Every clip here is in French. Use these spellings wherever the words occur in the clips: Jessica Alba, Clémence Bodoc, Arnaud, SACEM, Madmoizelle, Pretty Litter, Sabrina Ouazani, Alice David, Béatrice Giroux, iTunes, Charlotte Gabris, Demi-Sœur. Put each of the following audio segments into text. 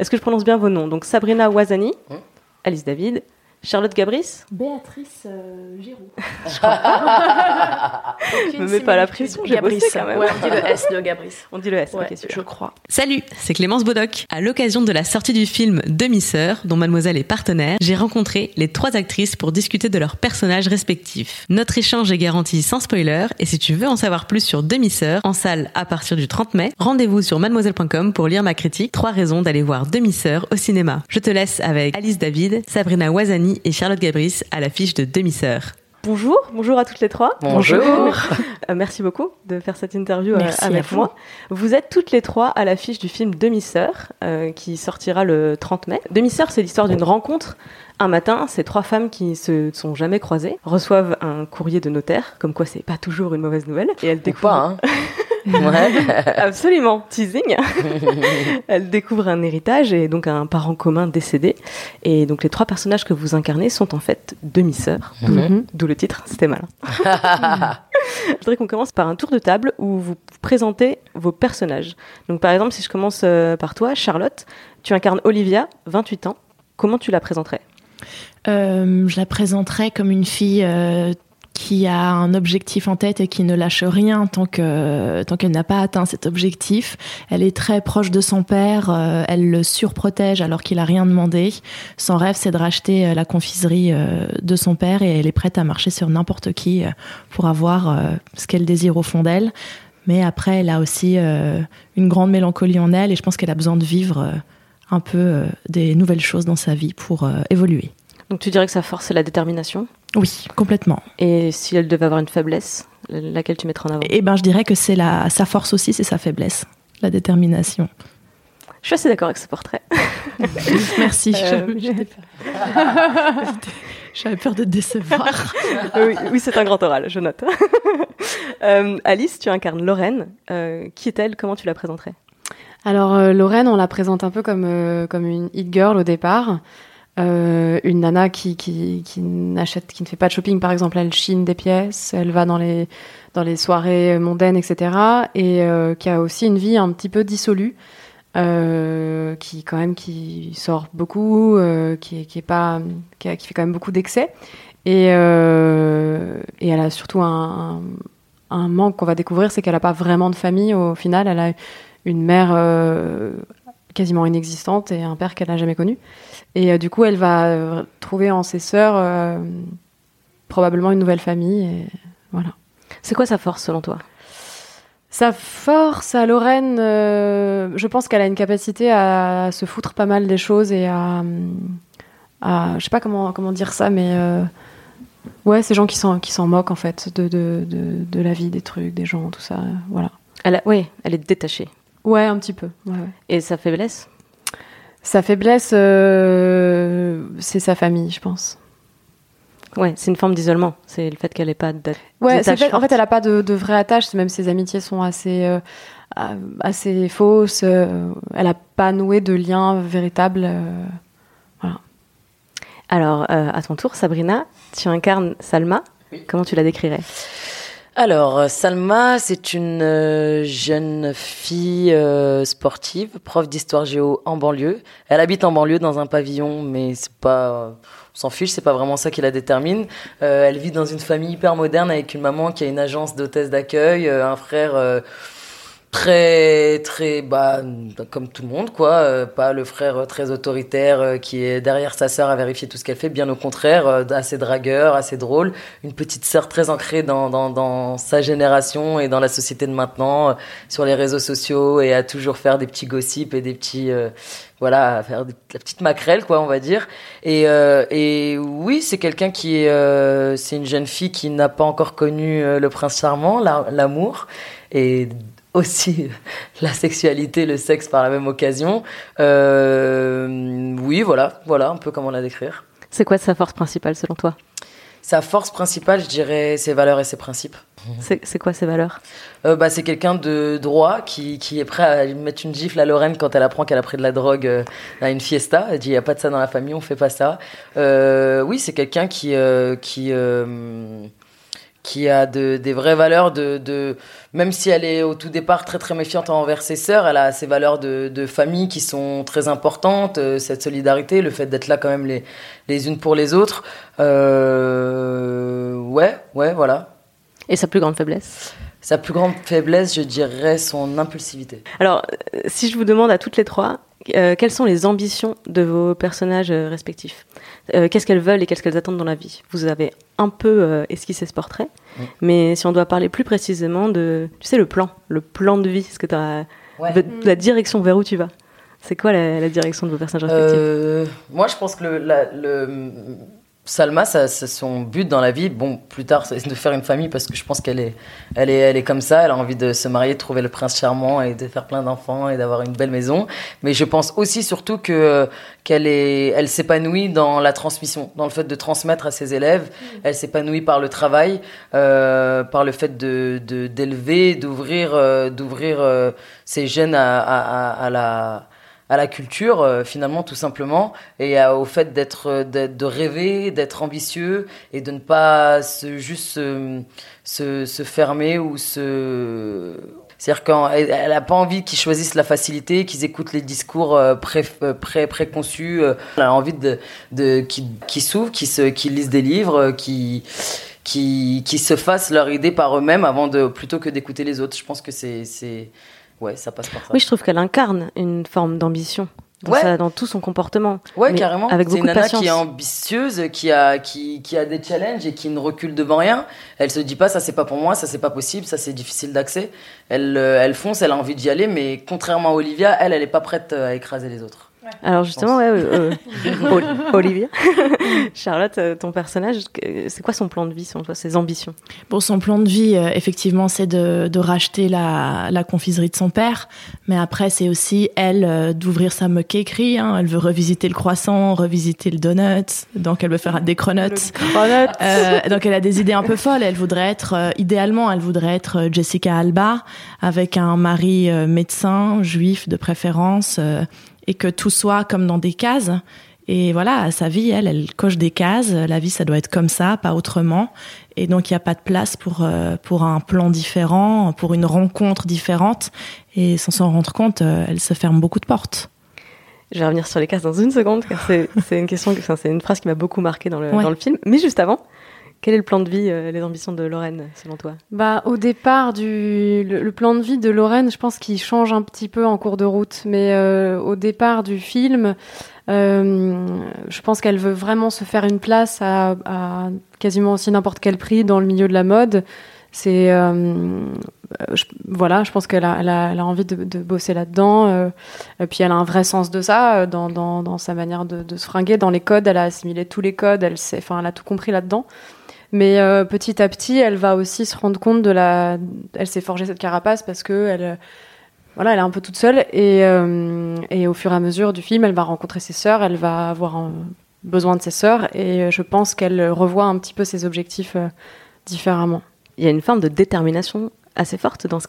Est-ce que je prononce bien vos noms ? Donc Sabrina Ouazani, Alice David, Charlotte Gabris, Béatrice Giroux. Ne me mets pas la pression, j'ai bossé quand même. Ouais, on dit le S de Gabris. On dit le S, ouais, ok, je crois. Salut, c'est Clémence Bodoc. À l'occasion de la sortie du film Demi-Sœur, dont Madmoizelle est partenaire, j'ai rencontré les trois actrices pour discuter de leurs personnages respectifs. Notre échange est garanti sans spoiler, et si tu veux en savoir plus sur Demi-Sœur, en salle à partir du 30 mai, rendez-vous sur madmoizelle.com pour lire ma critique. 3 raisons d'aller voir Demi-Sœur au cinéma. Je te laisse avec Alice David, Sabrina Ouazani et Charlotte Gabris à l'affiche de Demi-Sœur. Bonjour, bonjour à toutes les trois. Bonjour. Merci beaucoup de faire cette interview avec moi. Vous êtes toutes les trois à l'affiche du film Demi-Sœur qui sortira le 30 mai. Demi-Sœur, c'est l'histoire d'une rencontre. Un matin, ces trois femmes qui se sont jamais croisées reçoivent un courrier de notaire, comme quoi c'est pas toujours une mauvaise nouvelle. Et elles découvrent... Absolument, teasing. Elles découvrent un héritage et donc un parent commun décédé. Et donc les trois personnages que vous incarnez sont en fait demi-sœurs, d'où le titre, c'était malin. Je voudrais qu'on commence par un tour de table où vous présentez vos personnages. Donc par exemple, si je commence par toi, Charlotte, tu incarnes Olivia, 28 ans. Comment tu la présenterais ? Je la présenterais comme une fille... qui a un objectif en tête et qui ne lâche rien tant qu'elle n'a pas atteint cet objectif. Elle est très proche de son père, elle le surprotège alors qu'il a rien demandé. Son rêve, c'est de racheter la confiserie de son père et elle est prête à marcher sur n'importe qui pour avoir ce qu'elle désire au fond d'elle. Mais après, elle a aussi une grande mélancolie en elle et je pense qu'elle a besoin de vivre un peu des nouvelles choses dans sa vie pour évoluer. Donc tu dirais que sa force, c'est la détermination ? Oui, complètement. Et si elle devait avoir une faiblesse, laquelle tu mettrais en avant ? Eh ben, je dirais que c'est sa force aussi, c'est sa faiblesse, la détermination. Je suis assez d'accord avec ce portrait. Merci. J'avais peur de te décevoir. Oui, c'est un grand oral, je note. Alice, tu incarnes Lorraine. Qui est-elle ? Comment tu la présenterais ? Alors, Lorraine, on la présente un peu comme une hit girl au départ. Une nana qui ne fait pas de shopping, par exemple, elle chine des pièces, elle va dans les soirées mondaines, etc. Et qui a aussi une vie un petit peu dissolue, qui sort beaucoup, qui fait quand même beaucoup d'excès. Et elle a surtout un manque qu'on va découvrir, c'est qu'elle n'a pas vraiment de famille. Au final, elle a une mère quasiment inexistante et un père qu'elle n'a jamais connu. Et du coup, elle va trouver en ses sœurs probablement une nouvelle famille. Et voilà. C'est quoi sa force, selon toi ? Sa force à Lorraine, je pense qu'elle a une capacité à se foutre pas mal des choses et à je sais pas comment dire ça, mais ouais, ces gens qui s'en moquent en fait de la vie, des trucs, des gens, tout ça. Voilà. Elle est détachée. Ouais, un petit peu. Ouais. Et sa faiblesse ? Sa faiblesse, c'est sa famille, je pense. Ouais, c'est une forme d'isolement. C'est le fait qu'elle n'ait pas d'attache. Ouais, en fait, elle n'a pas de vraie attache. Même ses amitiés sont assez fausses. Elle n'a pas noué de lien véritable. Voilà. Alors, à ton tour, Sabrina, tu incarnes Salma. Oui. Comment tu la décrirais ? Alors, Salma, c'est une jeune fille sportive, prof d'histoire géo en banlieue. Elle habite en banlieue dans un pavillon, mais c'est pas, on s'en fiche, c'est pas vraiment ça qui la détermine. Elle vit dans une famille hyper moderne avec une maman qui a une agence d'hôtesse d'accueil, un frère très, très, comme tout le monde, quoi. Pas le frère très autoritaire qui est derrière sa sœur à vérifier tout ce qu'elle fait. Bien au contraire, assez dragueur, assez drôle. Une petite sœur très ancrée dans sa génération et dans la société de maintenant, sur les réseaux sociaux et à toujours faire des petits gossips et des petits... Voilà, faire de la petite maquerelle, quoi, on va dire. Et oui, c'est quelqu'un c'est une jeune fille qui n'a pas encore connu le prince charmant, l'amour. Et aussi la sexualité, le sexe par la même occasion. Oui, voilà un peu comment la décrire. C'est quoi sa force principale selon toi ? Sa force principale, je dirais, ses valeurs et ses principes. C'est quoi ses valeurs ? C'est quelqu'un de droit qui est prêt à mettre une gifle à Lorraine quand elle apprend qu'elle a pris de la drogue à une fiesta. Elle dit, il n'y a pas de ça dans la famille, on ne fait pas ça. Oui, c'est quelqu'un qui a des vraies valeurs de même si elle est au tout départ très très méfiante envers ses sœurs, elle a ses valeurs de famille qui sont très importantes, cette solidarité, le fait d'être là quand même les unes pour les autres. Ouais, voilà. Et sa plus grande faiblesse ? Sa plus grande faiblesse, je dirais son impulsivité. Alors, si je vous demande à toutes les trois, quelles sont les ambitions de vos personnages respectifs ? Qu'est-ce qu'elles veulent et qu'est-ce qu'elles attendent dans la vie ? Vous avez un peu esquissé ce portrait, mais si on doit parler plus précisément de, tu sais, le plan de vie, ce que t'as, la direction vers où tu vas. C'est quoi la direction de vos personnages respectifs ? Moi, je pense que Salma, son but dans la vie, bon, plus tard, c'est de faire une famille parce que je pense qu'elle est comme ça. Elle a envie de se marier, de trouver le prince charmant et de faire plein d'enfants et d'avoir une belle maison. Mais je pense aussi surtout qu'elle s'épanouit dans la transmission, dans le fait de transmettre à ses élèves. Elle s'épanouit par le travail, par le fait d'élever, d'ouvrir ses jeunes à la culture, finalement, tout simplement, et au fait de rêver, d'être ambitieux et de ne pas se fermer ou se... C'est-à-dire qu'elle n'a pas envie qu'ils choisissent la facilité, qu'ils écoutent les discours préconçus. Elle a envie qu'ils s'ouvrent, qu'ils lisent des livres, qu'ils se fassent leur idée par eux-mêmes plutôt que d'écouter les autres. Je pense que c'est... Ouais, ça passe par ça. Oui, je trouve qu'elle incarne une forme d'ambition dans tout son comportement. Ouais, carrément. Avec beaucoup de patience. C'est une nana qui est ambitieuse, qui a des challenges et qui ne recule devant rien. Elle se dit pas, ça c'est pas pour moi, ça c'est pas possible, ça c'est difficile d'accès. Elle fonce, elle a envie d'y aller, mais contrairement à Olivia, elle est pas prête à écraser les autres. Ouais. Alors justement, Olivia, Charlotte, ton personnage, c'est quoi son plan de vie, ses ambitions ? Bon, son plan de vie, effectivement, c'est de racheter la confiserie de son père, mais après, c'est aussi elle d'ouvrir sa moquerie. Hein. Elle veut revisiter le croissant, revisiter le donut, donc elle veut faire des cronuts. Donc elle a des idées un peu folles. Elle voudrait être, idéalement, Jessica Alba avec un mari médecin, juif de préférence. Et que tout soit comme dans des cases. Et voilà, sa vie, elle coche des cases. La vie, ça doit être comme ça, pas autrement. Et donc, il n'y a pas de place pour un plan différent, pour une rencontre différente. Et sans s'en rendre compte, elle se ferme beaucoup de portes. Je vais revenir sur les cases dans une seconde, car c'est une phrase qui m'a beaucoup marquée dans le film. Mais juste avant, quel est le plan de vie, les ambitions de Lorraine, selon toi ? Au départ, le plan de vie de Lorraine, je pense qu'il change un petit peu en cours de route. Mais au départ du film, je pense qu'elle veut vraiment se faire une place à quasiment aussi n'importe quel prix dans le milieu de la mode. C'est, je pense qu'elle a envie de bosser là-dedans. Et puis elle a un vrai sens de ça dans sa manière de se fringuer. Dans les codes, elle a assimilé tous les codes. Elle a tout compris là-dedans. Mais petit à petit, elle va aussi se rendre compte elle s'est forgée cette carapace parce que elle est un peu toute seule et au fur et à mesure du film, elle va rencontrer ses sœurs, elle va avoir besoin de ses sœurs et je pense qu'elle revoit un petit peu ses objectifs différemment. Il y a une forme de détermination assez forte dans ce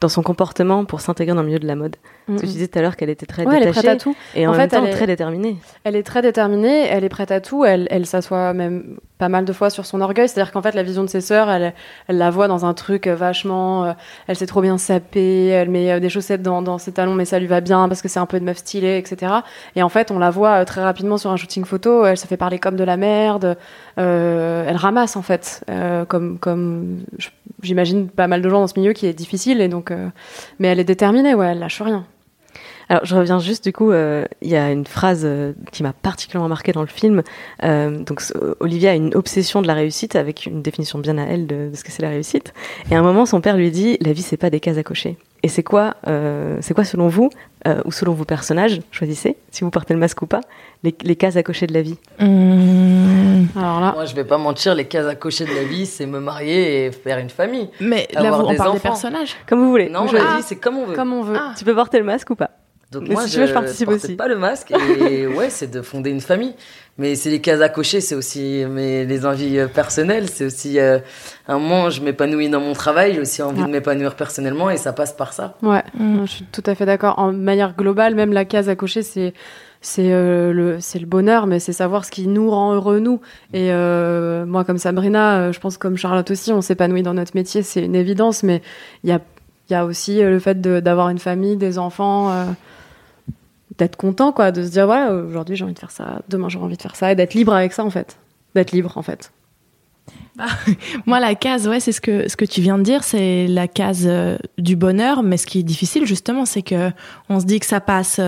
dans son comportement pour s'intégrer dans le milieu de la mode. Parce que tu disais tout à l'heure qu'elle était très détachée, elle est prête à tout. Et en même temps, très déterminée. Elle est très déterminée, elle est prête à tout. Elle s'assoit même pas mal de fois sur son orgueil. C'est-à-dire qu'en fait, la vision de ses sœurs, elle la voit dans un truc vachement... elle s'est trop bien sapée, elle met des chaussettes dans ses talons, mais ça lui va bien parce que c'est un peu de meuf stylée, etc. Et en fait, on la voit très rapidement sur un shooting photo. Elle se fait parler comme de la merde. Elle ramasse, en fait, comme j'imagine pas mal de gens dans ce milieu qui est difficile. Et donc, mais elle est déterminée, elle lâche rien. Alors, je reviens juste, du coup, il y a une phrase qui m'a particulièrement marquée dans le film. Donc, Olivia a une obsession de la réussite, avec une définition bien à elle de ce que c'est la réussite. Et à un moment, son père lui dit « La vie, c'est pas des cases à cocher ». Et c'est quoi selon vous, ou selon vos personnages, choisissez, si vous portez le masque ou pas, les cases à cocher de la vie Alors là, moi, je vais pas mentir, les cases à cocher de la vie, c'est me marier et faire une famille. Mais là, vous, on parle des personnages. Comme vous voulez. Non, je dis, c'est comme on veut. Comme on veut. Ah. Tu peux porter le masque ou pas? Donc mais moi, si je participe aussi. Pas le masque et ouais, c'est de fonder une famille. Mais c'est les cases à cocher, c'est aussi les envies personnelles, c'est aussi à un moment je m'épanouis dans mon travail, j'ai aussi envie de m'épanouir personnellement et ça passe par ça. Ouais, je suis tout à fait d'accord. En manière globale, même la case à cocher, c'est le bonheur, mais c'est savoir ce qui nous rend heureux, nous. Et moi, comme Sabrina, je pense comme Charlotte aussi, on s'épanouit dans notre métier, c'est une évidence, mais il y a aussi le fait d'avoir une famille, des enfants... d'être content, quoi, de se dire, voilà, ouais, aujourd'hui j'ai envie de faire ça, demain j'aurai envie de faire ça, et d'être libre avec ça, en fait. D'être libre, en fait. Bah, moi, la case, ouais, c'est ce que tu viens de dire, c'est la case du bonheur, mais ce qui est difficile, justement, c'est qu'on se dit que ça passe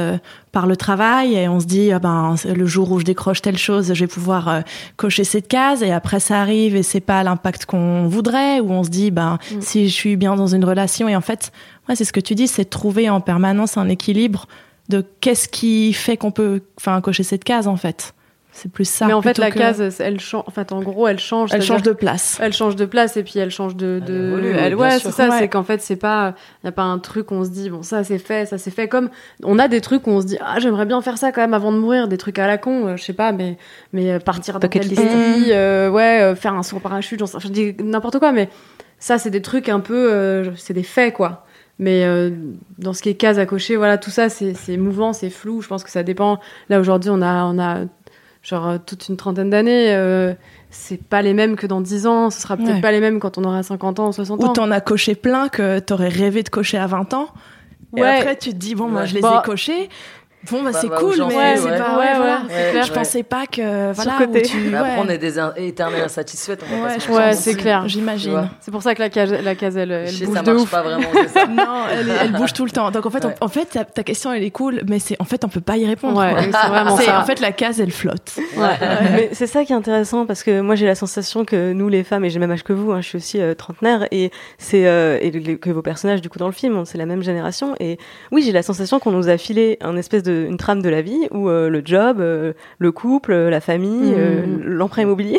par le travail, et on se dit, ah ben, le jour où je décroche telle chose, je vais pouvoir cocher cette case, et après ça arrive, et c'est pas l'impact qu'on voudrait, ou on se dit, ben, si je suis bien dans une relation, et en fait, ouais, c'est ce que tu dis, c'est trouver en permanence un équilibre de qu'est-ce qui fait qu'on peut cocher cette case, en fait. C'est plus ça. Mais en fait, la case, elle change. En fait, en gros, elle change. Elle change de place. Elle change de place et puis elle change de... Elle évolue, ouais, c'est ça. Ouais. C'est qu'en fait, c'est pas... Il n'y a pas un truc où on se dit, bon, ça, c'est fait. Comme on a des trucs où on se dit, ah, j'aimerais bien faire ça quand même avant de mourir. Des trucs à la con, je sais pas, mais partir dans quelle vie, faire un saut en parachute, je dis n'importe quoi. Mais ça, c'est des trucs un peu... c'est des faits, quoi. Mais dans ce qui est case à cocher, voilà, tout ça, c'est mouvant, c'est flou. Je pense que ça dépend. Là, aujourd'hui, on a genre toute une trentaine d'années. C'est pas les mêmes que dans 10 ans. Ce sera peut-être pas les mêmes quand on aura 50 ans, 60 ans. Ou t'en as coché plein que t'aurais rêvé de cocher à 20 ans. Ouais. Et après, tu te dis, bon, moi, je les ai cochés. Bon, bah c'est cool, mais c'est pas... Je pensais pas que... Voilà, après, on est des éternels insatisfaits. C'est clair. J'imagine. C'est pour ça que la case, elle bouge de ouf. Ça marche pas vraiment, c'est ça. Non, elle bouge tout le temps. Donc, en fait ta question, elle est cool, mais en fait, on peut pas y répondre. Ouais, c'est vraiment ça. En fait, la case, elle flotte. Mais c'est ça qui est intéressant, parce que moi, j'ai la sensation que nous, les femmes, et j'ai le même âge que vous, je suis aussi trentenaire, et c'est que vos personnages, du coup, dans le film, c'est la même génération. Et oui, j'ai la sensation qu'on nous a filé un espèce une trame de la vie où le job, le couple, la famille, l'emprunt immobilier.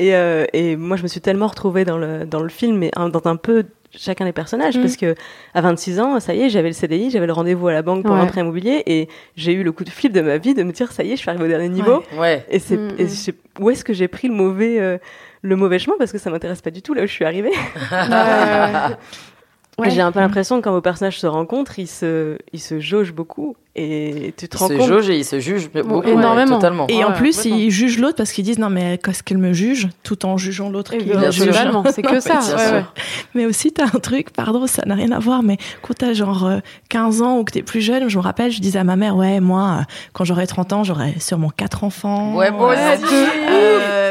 Et moi, je me suis tellement retrouvée dans le film, mais dans un peu chacun des personnages, parce que à 26 ans, ça y est, j'avais le CDI, j'avais le rendez-vous à la banque pour l'emprunt immobilier, et j'ai eu le coup de flip de ma vie de me dire, ça y est, je suis arrivée au dernier niveau. Ouais. Et c'est où est-ce que j'ai pris le mauvais chemin, parce que ça m'intéresse pas du tout là où je suis arrivée. Ouais. J'ai un peu l'impression que quand vos personnages se rencontrent, ils se jaugent beaucoup, et tu te rends compte. Ils se jaugent et ils se jugent beaucoup, énormément. Totalement. Et en plus, ils jugent l'autre parce qu'ils disent, non, mais qu'est-ce qu'elle me juge, tout en jugeant l'autre qui le juge. C'est que ça. Ouais. Mais aussi, t'as un truc, pardon, ça n'a rien à voir, mais quand t'as genre 15 ans ou que t'es plus jeune, je me rappelle, je disais à ma mère, ouais, moi, quand j'aurai 30 ans, j'aurai sûrement 4 enfants. Ouais, bon,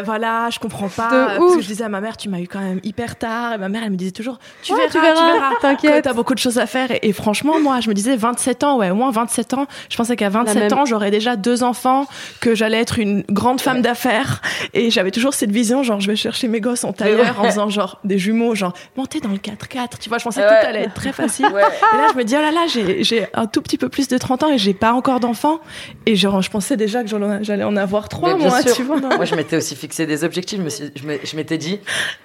voilà, je comprends pas. Parce que je disais à ma mère, tu m'as eu quand même hyper tard, et ma mère, elle me disait toujours, tu verras. T'inquiète. T'as beaucoup de choses à faire. Et franchement, moi, je me disais 27 ans, ouais, au moins 27 ans. Je pensais qu'à 27 ans, j'aurais déjà 2 enfants, que j'allais être une grande femme d'affaires. Et j'avais toujours cette vision, genre, je vais chercher mes gosses en tailleur, en faisant genre des jumeaux, genre, montez dans le 4x4. Tu vois, je pensais que tout allait être très facile. Et là, je me dis, oh là là, j'ai un tout petit peu plus de 30 ans et j'ai pas encore d'enfants. Et genre, je pensais déjà que j'allais en avoir 3, moi, tu vois. Moi, je m'étais aussi fixé des objectifs. Je m'étais dit,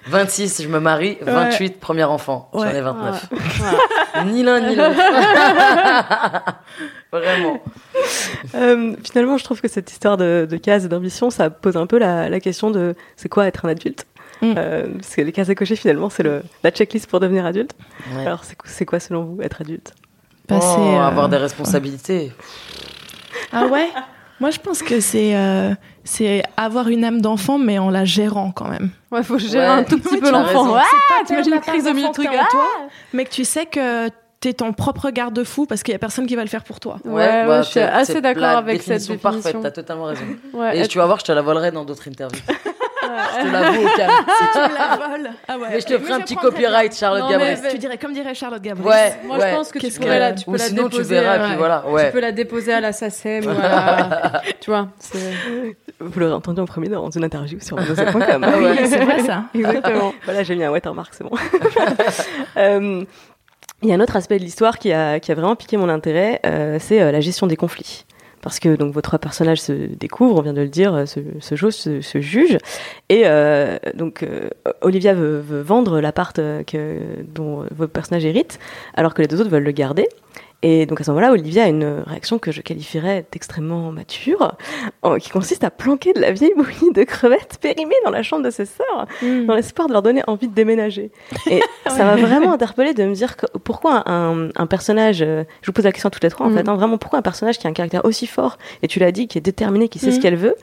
26, je me marie, 28, premier enfant. J'en ai 29. Ni l'un ni l'autre. Vraiment. Finalement, je trouve que cette histoire de cases et d'ambition, ça pose un peu la question de c'est quoi être un adulte. Parce que les cases à cocher, finalement, c'est la checklist pour devenir adulte. Ouais. Alors, c'est quoi, selon vous, être adulte? Avoir des responsabilités. Ah ouais. Moi, je pense que c'est avoir une âme d'enfant, mais en la gérant quand même. Ouais, faut gérer un tout petit peu l'enfant. Ouais, t'imagines la crise au milieu de trucs, mais que tu sais que t'es ton propre garde-fou parce qu'il y a personne qui va le faire pour toi. Ouais, je suis assez d'accord avec cette définition. Parfaite, t'as totalement raison. Ouais, et tu vas voir, je te la volerai dans d'autres interviews. Je te l'avoue au calme. Si tu me la voles. Ah ouais. Mais je te ferai un petit copyright, Charlotte Gabris. Tu dirais comme dirait Charlotte Gabris. Ouais, moi je pense que tu pourrais la déposer. Ou sinon tu verras, puis voilà. Tu peux la déposer à la SACEM. Tu vois. Vous l'aurez entendu en premier dans une interview sur www.com. Oui, c'est vrai ça. Exactement. Voilà, j'ai mis un watermark, c'est bon. Il y a un autre aspect de l'histoire qui a vraiment piqué mon intérêt, c'est la gestion des conflits. Parce que donc vos trois personnages se découvrent, on vient de le dire, se jugent. Et donc Olivia veut vendre l'appart dont vos personnages héritent, alors que les deux autres veulent le garder. Et donc à ce moment-là, Olivia a une réaction que je qualifierais d'extrêmement mature, qui consiste à planquer de la vieille bouillie de crevettes périmée dans la chambre de ses sœurs, dans l'espoir de leur donner envie de déménager. Et ça m'a vraiment interpellée de me dire pourquoi un personnage, je vous pose la question à toutes les trois en fait, vraiment pourquoi un personnage qui a un caractère aussi fort, et tu l'as dit, qui est déterminé, qui sait ce qu'elle veut,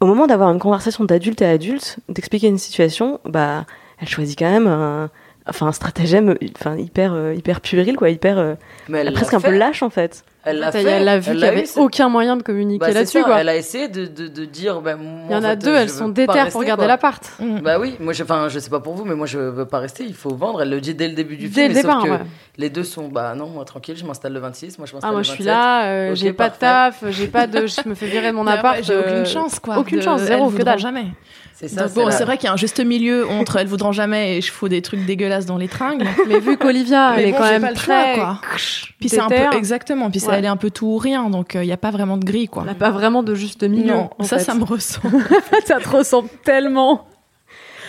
au moment d'avoir une conversation d'adulte à adulte, d'expliquer une situation, bah, elle choisit quand même un stratagème hyper puéril, quoi, presque un peu lâche en fait. Elle l'a fait. Elle l'a vu, elle qu'il n'y avait aucun moyen de communiquer là-dessus. Quoi. Elle a essayé de dire... il y en a deux, elles sont déterres pour garder l'appart. Bah oui, moi, je sais pas pour vous, mais moi je veux pas rester, il faut vendre. Elle le dit dès le début du film, sauf que les deux sont... Bah non, moi tranquille, je m'installe le 26, moi je m'installe le 27. Ah moi je suis là, j'ai pas de taf, je me fais virer mon appart. J'ai aucune chance quoi. Aucune chance, zéro, que dalle, jamais. C'est ça. Bon, c'est vrai qu'il y a un juste milieu entre elles voudront jamais et je fous des trucs dégueulasses dans les tringles. Mais vu qu'Olivia, elle est quand même très... Puis c'est un peu... Exactement, puis elle est un peu tout ou rien, donc il n'y a pas vraiment de gris, quoi. Il n'y a pas vraiment de juste milieu. Non, ça me ressemble. Ça te ressemble tellement.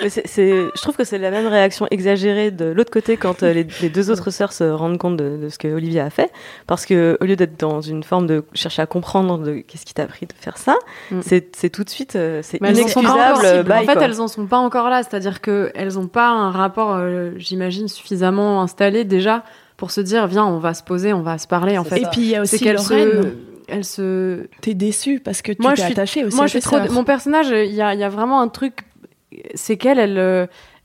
Mais je trouve que c'est la même réaction exagérée de l'autre côté quand les deux autres sœurs se rendent compte de ce que Olivia a fait, parce que au lieu d'être dans une forme de chercher à comprendre qu'est-ce qui t'a pris de faire ça, c'est tout de suite c'est inexcusable. En fait, elles en sont pas encore là, c'est-à-dire que elles ont pas un rapport, j'imagine, suffisamment installé déjà pour se dire viens, on va se poser, on va se parler en fait. Et puis il y a aussi Lorraine. T'es déçue parce que tu t'es attachée aussi. Moi je suis trop. Mon personnage, il y a vraiment un truc. C'est qu'elle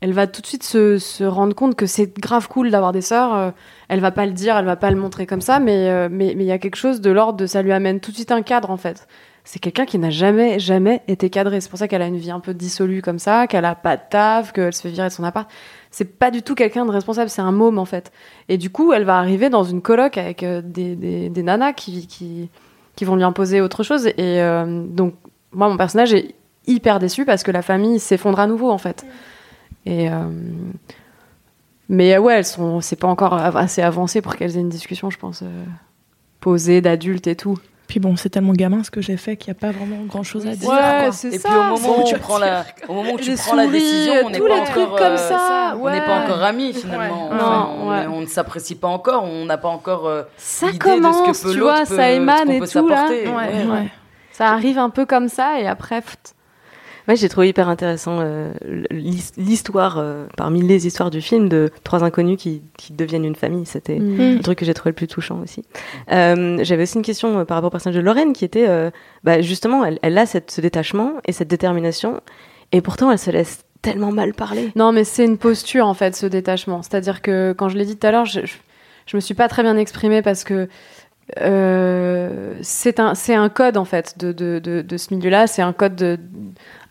va tout de suite se rendre compte que c'est grave cool d'avoir des sœurs. Elle va pas le dire, elle va pas le montrer comme ça, mais il y a quelque chose de l'ordre de ça lui amène tout de suite un cadre en fait. C'est quelqu'un qui n'a jamais été cadré. C'est pour ça qu'elle a une vie un peu dissolue comme ça, qu'elle a pas de taf, qu'elle se fait virer de son appart. C'est pas du tout quelqu'un de responsable, c'est un môme en fait. Et du coup, elle va arriver dans une coloc avec des nanas qui vont lui imposer autre chose. Et donc, moi, mon personnage est hyper déçu parce que la famille s'effondre à nouveau en fait. Et mais ouais, c'est pas encore assez avancé pour qu'elles aient une discussion, je pense, posée d'adulte et tout. Puis bon, c'est tellement gamin ce que j'ai fait qu'il n'y a pas vraiment grand-chose à dire. Ouais, c'est ça. Et puis au moment où tu prends la décision, on n'est pas encore on n'est pas encore amis finalement. Ouais. Non, on ne s'apprécie pas encore, on n'a pas encore l'idée de ce que peut l'autre, ça émane et tout là. Ouais. Ça arrive un peu comme ça et après. Ouais, j'ai trouvé hyper intéressant l'histoire, parmi les histoires du film, de trois inconnus qui deviennent une famille. C'était le truc que j'ai trouvé le plus touchant aussi. J'avais aussi une question par rapport au personnage de Lorraine, qui était, justement, elle a ce détachement et cette détermination, et pourtant elle se laisse tellement mal parler. Non, mais c'est une posture, en fait, ce détachement. C'est-à-dire que, quand je l'ai dit tout à l'heure, je me suis pas très bien exprimée parce que c'est un code, en fait, de ce milieu-là. C'est un code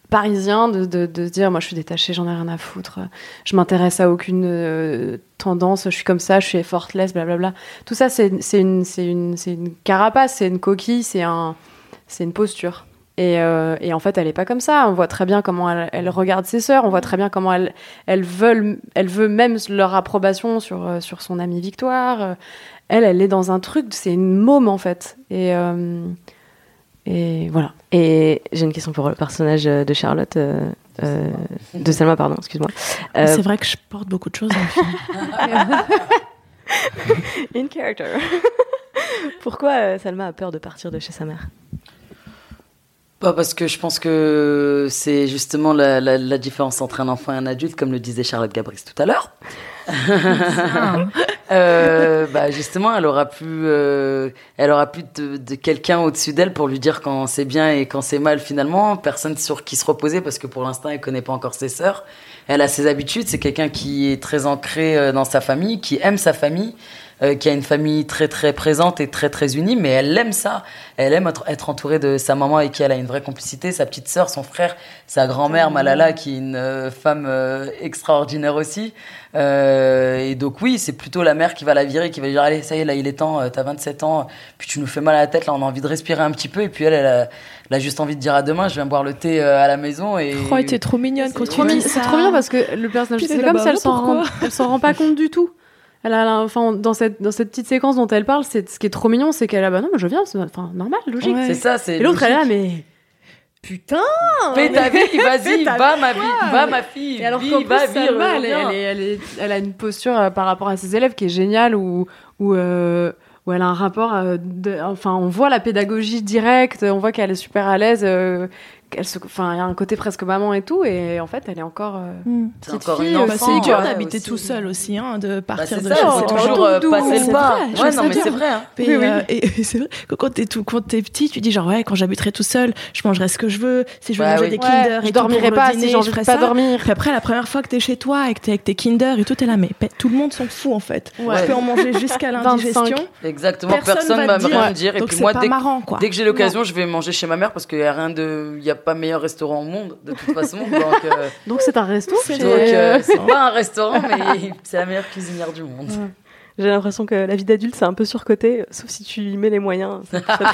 parisien de se dire moi je suis détachée, j'en ai rien à foutre, je m'intéresse à aucune tendance, je suis comme ça, je suis effortless, blablabla. Tout ça c'est une carapace, c'est une coquille, c'est une posture. Et en fait elle est pas comme ça. On voit très bien comment elle regarde ses sœurs, on voit très bien comment elle veut même leur approbation sur son amie Victoire. Elle est dans un truc, c'est une môme en fait. Et voilà. Et j'ai une question pour le personnage de Charlotte, de Selma, pardon, excuse-moi. C'est vrai que je porte beaucoup de choses dans le film. In character. Pourquoi Selma a peur de partir de chez sa mère ? Parce que je pense que c'est justement la différence entre un enfant et un adulte, comme le disait Charlotte Gabris tout à l'heure. Justement, elle aura plus de quelqu'un au-dessus d'elle pour lui dire quand c'est bien et quand c'est mal. Finalement, personne sur qui se reposer parce que pour l'instant, elle connaît pas encore ses sœurs. Elle a ses habitudes. C'est quelqu'un qui est très ancré dans sa famille, qui aime sa famille. qui a une famille très très présente et très très unie, mais elle aime ça, elle aime être entourée de sa maman avec qui elle a une vraie complicité, sa petite sœur, son frère, sa grand-mère Malala qui est une femme extraordinaire aussi, et donc oui, c'est plutôt la mère qui va la virer, qui va lui dire allez ça y est là il est temps, t'as 27 ans, puis tu nous fais mal à la tête, là on a envie de respirer un petit peu, et puis elle a juste envie de dire à demain je viens boire le thé à la maison. Et oh, t'es trop mignonne, c'est trop bien parce que le personnage puis c'est comme ça, elle s'en rend pas compte du tout. Elle a, enfin, dans cette petite séquence dont elle parle, c'est ce qui est trop mignon, c'est qu'elle a, bah non, mais je viens, c'est enfin, normal, logique. Ouais. C'est ça, c'est. Et l'autre, logique. Elle est là, mais. Putain! Fais ta vie, vas-y, va ma vie, va ma fille. Et alors vie, qu'en plus, Salma, elle a une posture par rapport à ses élèves qui est géniale, où elle a un rapport, enfin, on voit la pédagogie directe, on voit qu'elle est super à l'aise, enfin, il y a un côté presque maman et tout, et en fait, elle est encore petite fille. C'est dur d'habiter tout seul aussi, hein, de partir de chez soi. C'est toujours passer le pas. Ouais, non, mais c'est vrai. Hein. Et c'est vrai que quand t'es petit, tu dis genre ouais, quand j'habiterai tout seul, je mangerai ce que je veux. Si je veux manger des Kinder, je dormirai pas. Si j'ai envie de pas dormir. Puis après, la première fois que t'es chez toi et que t'es avec tes Kinder et tout, t'es là, mais tout le monde s'en fout en fait. Je peux en manger jusqu'à l'indigestion. Exactement. Personne va rien me dire. Et puis moi, dès que j'ai l'occasion, je vais manger chez ma mère parce qu'il y a rien de, pas meilleur restaurant au monde de toute façon, donc c'est un resto, c'est pas un restaurant mais c'est la meilleure cuisinière du monde. J'ai l'impression que la vie d'adulte c'est un peu surcoté, sauf si tu y mets les moyens, ça peut...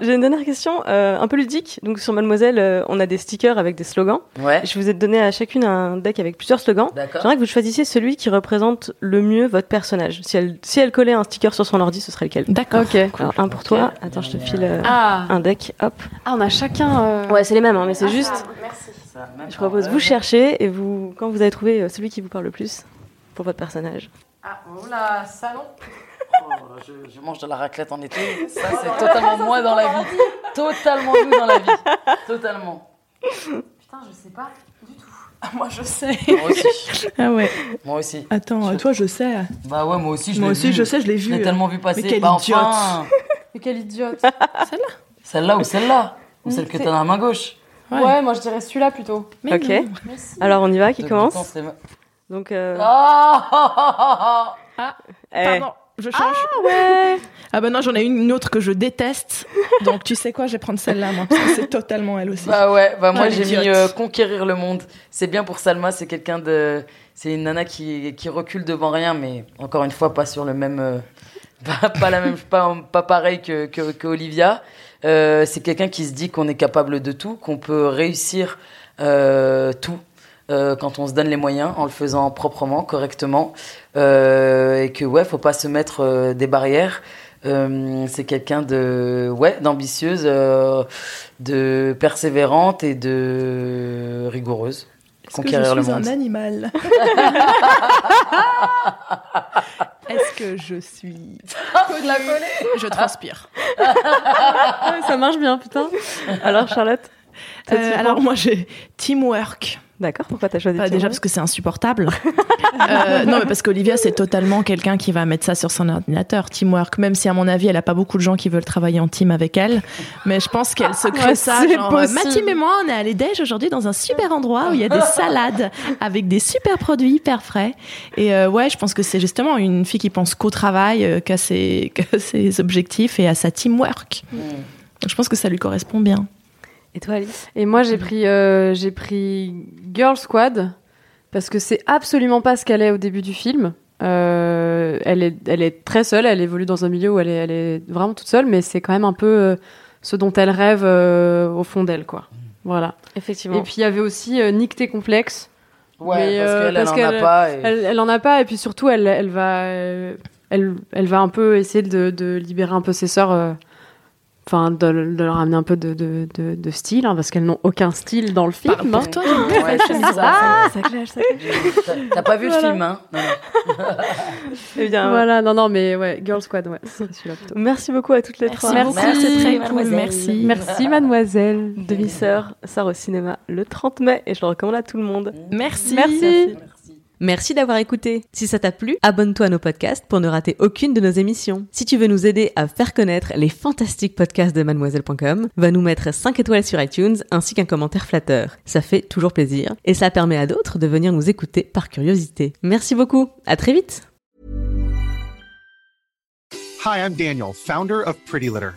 j'ai une dernière question un peu ludique. Donc sur Madmoizelle on a des stickers avec des slogans, je vous ai donné à chacune un deck avec plusieurs slogans. D'accord. J'aimerais que vous choisissiez celui qui représente le mieux votre personnage. Si elle collait un sticker sur son ordi, ce serait lequel? D'accord, okay. Cool. Alors, un pour toi, attends je te file un deck, hop. On a chacun ouais c'est les mêmes hein, mais c'est juste ça, merci. Je propose vous cherchez et vous, quand vous avez trouvé celui qui vous parle le plus pour votre personnage. Ah, oh là, salon. Je mange de la raclette en été. Ça, c'est totalement moi dans la vie. Totalement nous dans la vie. Totalement. Putain, je sais pas du tout. Ah, moi, je sais. Moi aussi. Ah ouais. Moi aussi. Attends, toi, je sais. Bah ouais, moi aussi, je l'ai vu. Je l'ai tellement vu passer. Mais quelle idiote. Enfin... Mais quelle idiote. Celle-là. Celle-là ou celle-là. Ou celle que t'as dans la main gauche. Ouais, moi, je dirais celui-là plutôt. Mais ok. Merci. Alors, on y va, qui commence? Donc Ah, pardon, je change. Ah ouais. Ah bah non, j'en ai une autre que je déteste. Donc tu sais quoi, je vais prendre celle-là moi parce que c'est totalement elle aussi. Bah ouais, bah moi j'ai mis conquérir le monde. C'est bien pour Salma, c'est quelqu'un de c'est une nana qui recule devant rien, mais encore une fois pas sur le même pas la même pas pareil que Olivia. C'est quelqu'un qui se dit qu'on est capable de tout, qu'on peut réussir tout. Quand on se donne les moyens, en le faisant proprement, correctement, et que faut pas se mettre des barrières. C'est quelqu'un de d'ambitieuse, de persévérante et de rigoureuse. Est-ce que je suis un animal? Est-ce que je suis... De la collée. Je transpire. Ça marche bien, putain. Alors Charlotte, alors moi j'ai teamwork. D'accord, pourquoi t'as choisi déjà parce que c'est insupportable. Non, mais parce qu'Olivia, c'est totalement quelqu'un qui va mettre ça sur son ordinateur, teamwork, même si à mon avis, elle a pas beaucoup de gens qui veulent travailler en team avec elle. Mais je pense qu'elle se crée ça, genre, ma team et moi, on est allés déj aujourd'hui dans un super endroit où il y a des salades avec des super produits hyper frais. Et je pense que c'est justement une fille qui pense qu'au travail, qu'à ses objectifs et à sa teamwork. Mmh. Donc, je pense que ça lui correspond bien. Et toi, Alice? Et moi, j'ai pris Girl Squad parce que c'est absolument pas ce qu'elle est au début du film. Elle est très seule, elle évolue dans un milieu où elle est vraiment toute seule, mais c'est quand même un peu ce dont elle rêve au fond d'elle, quoi. Voilà. Effectivement. Et puis, il y avait aussi Nique tes complexes. Ouais, mais, parce qu'elle en a pas. Et... Elle en a pas, et puis surtout, elle va un peu essayer de libérer un peu ses sœurs... Enfin, de leur amener un peu de style, hein, parce qu'elles n'ont aucun style dans le film. Pour toi, ça. T'as pas vu le film, hein? Eh bien, mais Girl Squad, c'est celui-là plutôt. Merci beaucoup à toutes les trois. Merci, c'est très cool. Merci, Madmoizelle. Demi-sœur sort au cinéma le 30 mai et je le recommande à tout le monde. Merci d'avoir écouté. Si ça t'a plu, abonne-toi à nos podcasts pour ne rater aucune de nos émissions. Si tu veux nous aider à faire connaître les fantastiques podcasts de Madmoizelle.com, va nous mettre 5 étoiles sur iTunes ainsi qu'un commentaire flatteur. Ça fait toujours plaisir et ça permet à d'autres de venir nous écouter par curiosité. Merci beaucoup. À très vite. Hi, I'm Daniel, founder of Pretty Litter.